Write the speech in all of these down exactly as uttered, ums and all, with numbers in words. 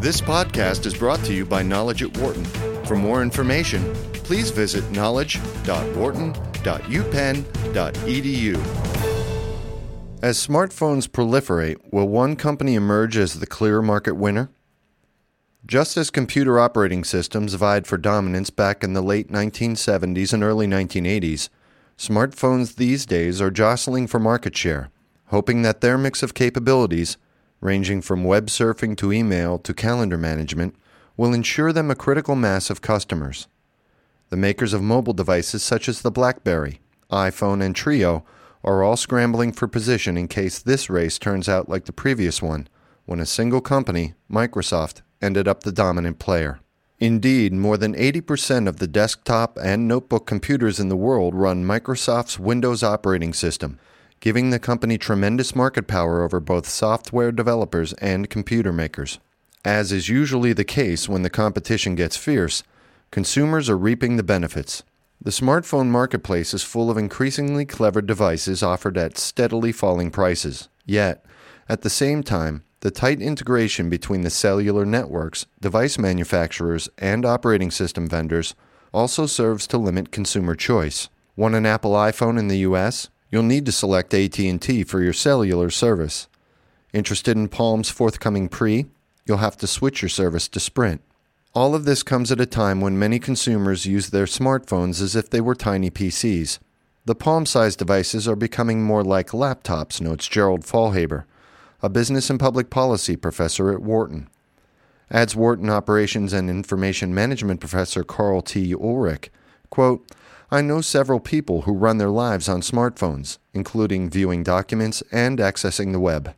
This podcast is brought to you by Knowledge at Wharton. For more information, please visit knowledge dot wharton dot u penn dot e d u. As smartphones proliferate, will one company emerge as the clear market winner? Just as computer operating systems vied for dominance back in the late nineteen seventies and early nineteen eighties, smartphones these days are jostling for market share, hoping that their mix of capabilities, ranging from web surfing to email to calendar management, will ensure them a critical mass of customers. The makers of mobile devices such as the BlackBerry, iPhone, and Trio are all scrambling for position in case this race turns out like the previous one, when a single company, Microsoft, ended up the dominant player. Indeed, more than eighty percent of the desktop and notebook computers in the world run Microsoft's Windows operating system, giving the company tremendous market power over both software developers and computer makers. As is usually the case when the competition gets fierce, consumers are reaping the benefits. The smartphone marketplace is full of increasingly clever devices offered at steadily falling prices. Yet, at the same time, the tight integration between the cellular networks, device manufacturers, and operating system vendors also serves to limit consumer choice. Want an Apple iPhone in the U S? You'll need to select A T and T for your cellular service. Interested in Palm's forthcoming Pre? You'll have to switch your service to Sprint. All of this comes at a time when many consumers use their smartphones as if they were tiny P Cs. The palm-sized devices are becoming more like laptops, notes Gerald Faulhaber, a business and public policy professor at Wharton. Adds Wharton operations and information management professor Carl T. Ulrich, quote, "I know several people who run their lives on smartphones, including viewing documents and accessing the web."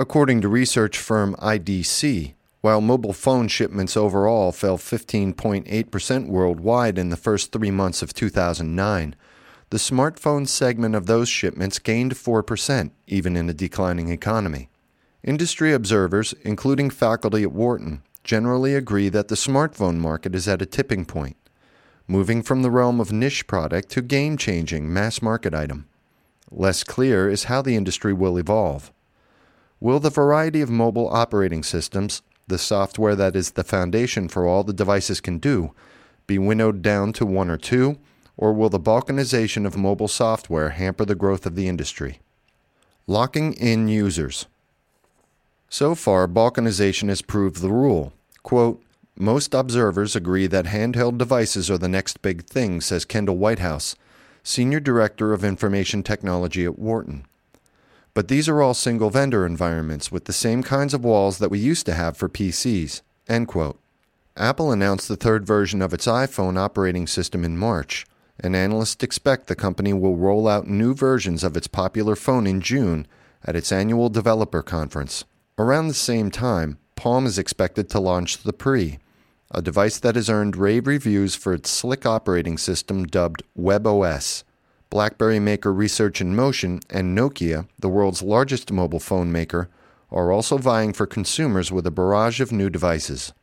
According to research firm I D C, while mobile phone shipments overall fell fifteen point eight percent worldwide in the first three months of two thousand nine, the smartphone segment of those shipments gained four percent, even in a declining economy. Industry observers, including faculty at Wharton, generally agree that the smartphone market is at a tipping point, moving from the realm of niche product to game-changing mass-market item. Less clear is how the industry will evolve. Will the variety of mobile operating systems, the software that is the foundation for all the devices can do, be winnowed down to one or two, or will the balkanization of mobile software hamper the growth of the industry? Locking in users. So far, balkanization has proved the rule. Quote, "Most observers agree that handheld devices are the next big thing," says Kendall Whitehouse, Senior Director of Information Technology at Wharton. But these are all single-vendor environments with the same kinds of walls that we used to have for P Cs, end quote. Apple announced the third version of its iPhone operating system in March, and analysts expect the company will roll out new versions of its popular phone in June at its annual developer conference. Around the same time, Palm is expected to launch the Pre, a device that has earned rave reviews for its slick operating system dubbed WebOS. BlackBerry maker Research in Motion and Nokia, the world's largest mobile phone maker, are also vying for consumers with a barrage of new devices.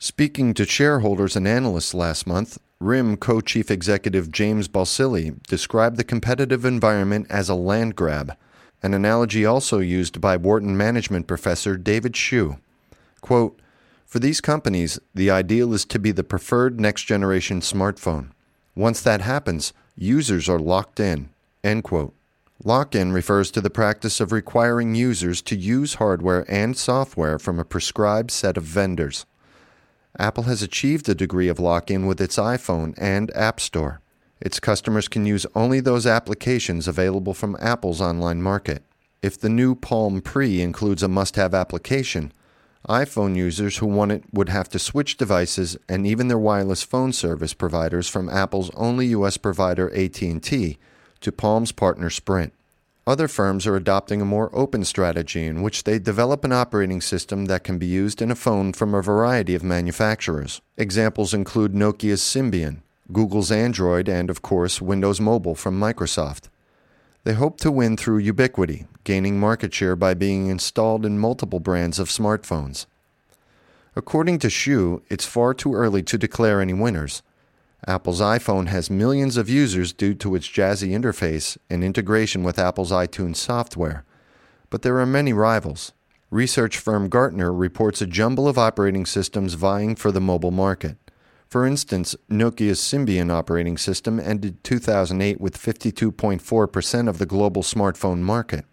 Speaking to shareholders and analysts last month, R I M co-chief executive James Balsillie described the competitive environment as a land grab, an analogy also used by Wharton management professor David Hsu. Quote, "For these companies, the ideal is to be the preferred next-generation smartphone. Once that happens, users are locked in," end quote. Lock-in refers to the practice of requiring users to use hardware and software from a prescribed set of vendors. Apple has achieved a degree of lock-in with its iPhone and App Store. Its customers can use only those applications available from Apple's online market. If the new Palm Pre includes a must-have application, iPhone users who want it would have to switch devices and even their wireless phone service providers from Apple's only U S provider A T and T to Palm's partner Sprint. Other firms are adopting a more open strategy in which they develop an operating system that can be used in a phone from a variety of manufacturers. Examples include Nokia's Symbian, Google's Android, and, of course, Windows Mobile from Microsoft. They hope to win through ubiquity, gaining market share by being installed in multiple brands of smartphones. According to Hsu, it's far too early to declare any winners. Apple's iPhone has millions of users due to its jazzy interface and integration with Apple's iTunes software, but there are many rivals. Research firm Gartner reports a jumble of operating systems vying for the mobile market. For instance, Nokia's Symbian operating system ended two thousand eight with fifty-two point four percent of the global smartphone market,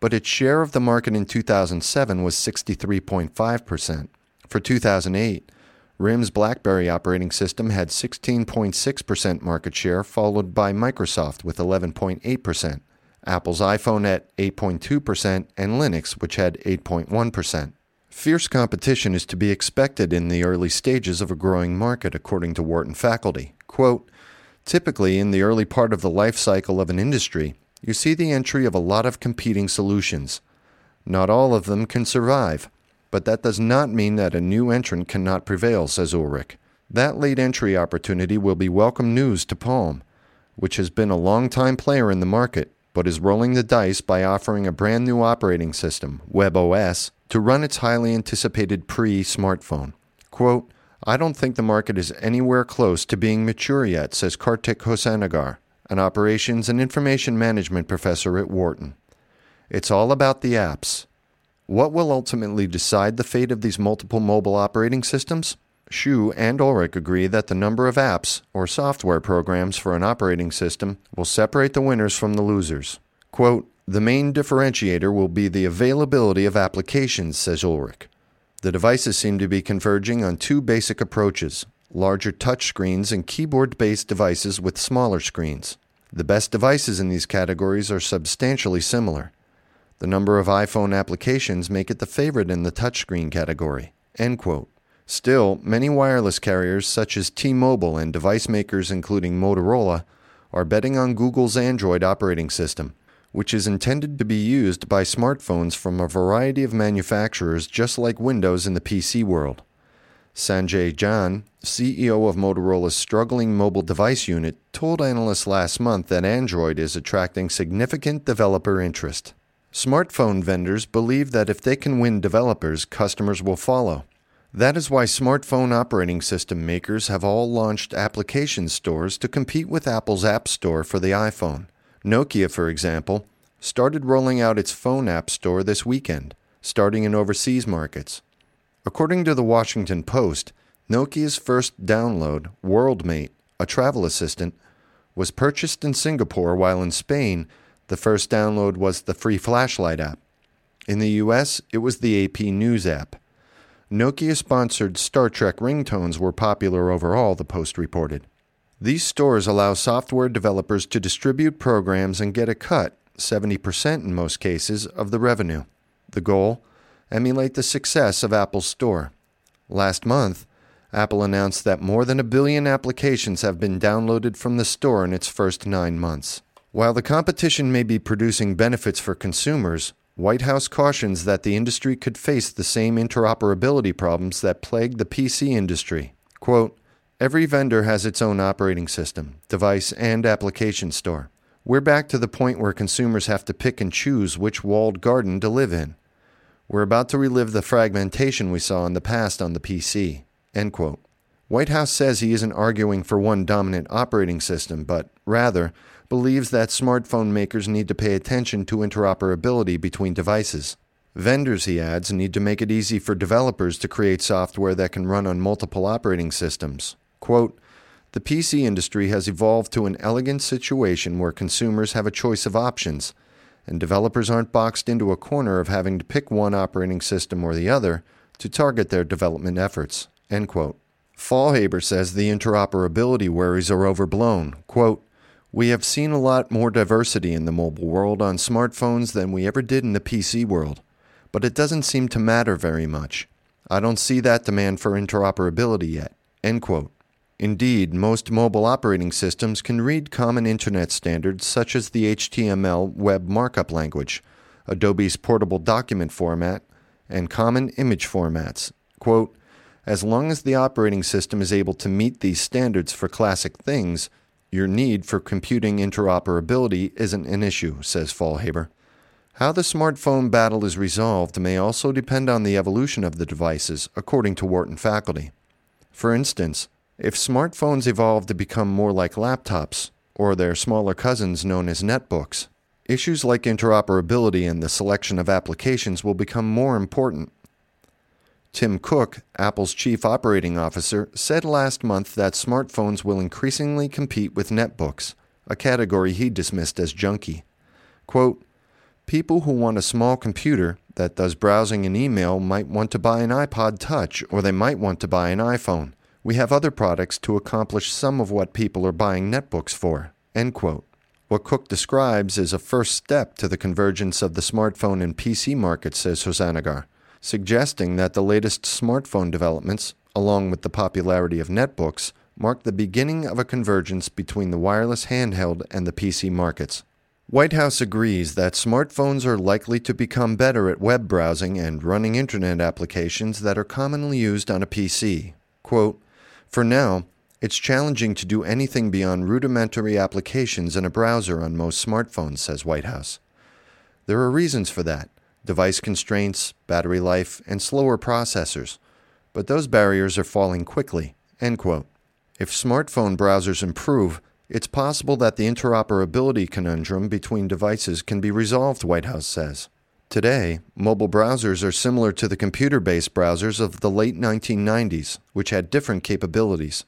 but its share of the market in two thousand seven was sixty-three point five percent. For two thousand eight, R I M's BlackBerry operating system had sixteen point six percent market share, followed by Microsoft with eleven point eight percent, Apple's iPhone at eight point two percent, and Linux, which had eight point one percent. Fierce competition is to be expected in the early stages of a growing market, according to Wharton faculty. Quote, typically, in the early part of the life cycle of an industry, you see the entry of a lot of competing solutions. Not all of them can survive, but that does not mean that a new entrant cannot prevail, says Ulrich. That late entry opportunity will be welcome news to Palm, which has been a long-time player in the market, but is rolling the dice by offering a brand new operating system, WebOS, to run its highly anticipated pre-smartphone. Quote, I don't think the market is anywhere close to being mature yet, says Kartik Hosanagar, an operations and information management professor at Wharton. It's all about the apps. What will ultimately decide the fate of these multiple mobile operating systems? Hsu and Ulrich agree that the number of apps or software programs for an operating system will separate the winners from the losers. Quote, the main differentiator will be the availability of applications, says Ulrich. The devices seem to be converging on two basic approaches, larger touchscreens and keyboard-based devices with smaller screens. The best devices in these categories are substantially similar. The number of iPhone applications make it the favorite in the touchscreen category, end quote. Still, many wireless carriers such as T-Mobile and device makers including Motorola are betting on Google's Android operating system, which is intended to be used by smartphones from a variety of manufacturers just like Windows in the P C world. Sanjay Jahn, C E O of Motorola's struggling mobile device unit, told analysts last month that Android is attracting significant developer interest. Smartphone vendors believe that if they can win developers, customers will follow. That is why smartphone operating system makers have all launched application stores to compete with Apple's App Store for the iPhone. Nokia, for example, started rolling out its phone app store this weekend, starting in overseas markets. According to the Washington Post, Nokia's first download, WorldMate, a travel assistant, was purchased in Singapore, while in Spain, the first download was the free flashlight app. In the U S, it was the A P News app. Nokia-sponsored Star Trek ringtones were popular overall, the Post reported. These stores allow software developers to distribute programs and get a cut, seventy percent in most cases, of the revenue. The goal? Emulate the success of Apple's store. Last month, Apple announced that more than a billion applications have been downloaded from the store in its first nine months. While the competition may be producing benefits for consumers, White House cautions that the industry could face the same interoperability problems that plagued the P C industry. Quote, every vendor has its own operating system, device, and application store. We're back to the point where consumers have to pick and choose which walled garden to live in. We're about to relive the fragmentation we saw in the past on the P C. End quote. White House says he isn't arguing for one dominant operating system, but rather believes that smartphone makers need to pay attention to interoperability between devices. Vendors, he adds, need to make it easy for developers to create software that can run on multiple operating systems. Quote, the P C industry has evolved to an elegant situation where consumers have a choice of options, and developers aren't boxed into a corner of having to pick one operating system or the other to target their development efforts. End quote. Faulhaber says the interoperability worries are overblown. Quote, we have seen a lot more diversity in the mobile world on smartphones than we ever did in the P C world, but it doesn't seem to matter very much. I don't see that demand for interoperability yet. End quote. Indeed, most mobile operating systems can read common internet standards such as the H T M L web markup language, Adobe's portable document format, and common image formats. Quote, as long as the operating system is able to meet these standards for classic things, your need for computing interoperability isn't an issue, says Faulhaber. How the smartphone battle is resolved may also depend on the evolution of the devices, according to Wharton faculty. For instance, if smartphones evolve to become more like laptops, or their smaller cousins known as netbooks, Issues like interoperability and the selection of applications will become more important. Tim Cook, Apple's chief operating officer, said last month that smartphones will increasingly compete with netbooks, a category he dismissed as junky. Quote, people who want a small computer that does browsing and email might want to buy an iPod Touch, or they might want to buy an iPhone. We have other products to accomplish some of what people are buying netbooks for. End quote. What Cook describes is a first step to the convergence of the smartphone and P C market, says Hosanagar, suggesting that the latest smartphone developments, along with the popularity of netbooks, mark the beginning of a convergence between the wireless handheld and the P C markets. White House agrees that smartphones are likely to become better at web browsing and running internet applications that are commonly used on a P C. Quote, for now, it's challenging to do anything beyond rudimentary applications in a browser on most smartphones, says White House. There are reasons for that. Device constraints, battery life, and slower processors. But those barriers are falling quickly, end quote. If smartphone browsers improve, it's possible that the interoperability conundrum between devices can be resolved, White House says. Today, mobile browsers are similar to the computer-based browsers of the late nineteen nineties, which had different capabilities.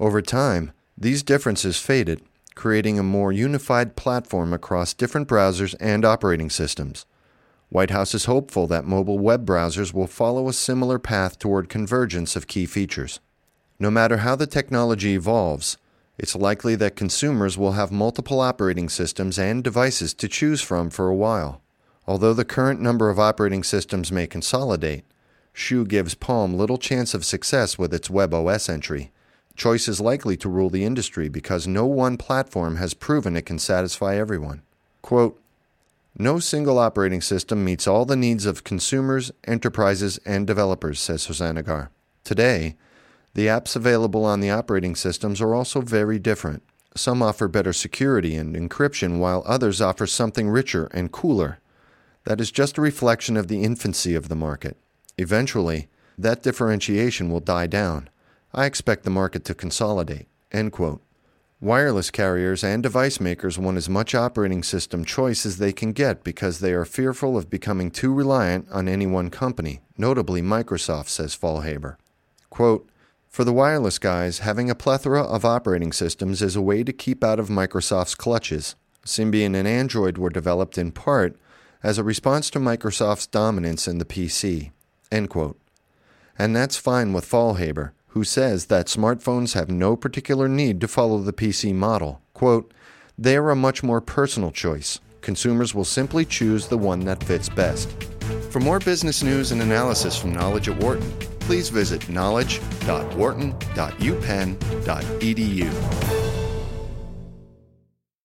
Over time, these differences faded, creating a more unified platform across different browsers and operating systems. White House is hopeful that mobile web browsers will follow a similar path toward convergence of key features. No matter how the technology evolves, it's likely that consumers will have multiple operating systems and devices to choose from for a while. Although the current number of operating systems may consolidate, Hsu gives Palm little chance of success with its WebOS entry. Choice is likely to rule the industry because no one platform has proven it can satisfy everyone. Quote, no single operating system meets all the needs of consumers, enterprises, and developers, says Hosanagar. Today, the apps available on the operating systems are also very different. Some offer better security and encryption, while others offer something richer and cooler. That is just a reflection of the infancy of the market. Eventually, that differentiation will die down. I expect the market to consolidate, end quote. Wireless carriers and device makers want as much operating system choice as they can get because they are fearful of becoming too reliant on any one company, notably Microsoft, says Faulhaber. Quote, for the wireless guys, having a plethora of operating systems is a way to keep out of Microsoft's clutches. Symbian and Android were developed in part as a response to Microsoft's dominance in the P C, end quote. And that's fine with Faulhaber, who says that smartphones have no particular need to follow the P C model. Quote, they are a much more personal choice. Consumers will simply choose the one that fits best. For more business news and analysis from Knowledge at Wharton, please visit knowledge dot wharton dot u penn dot e d u.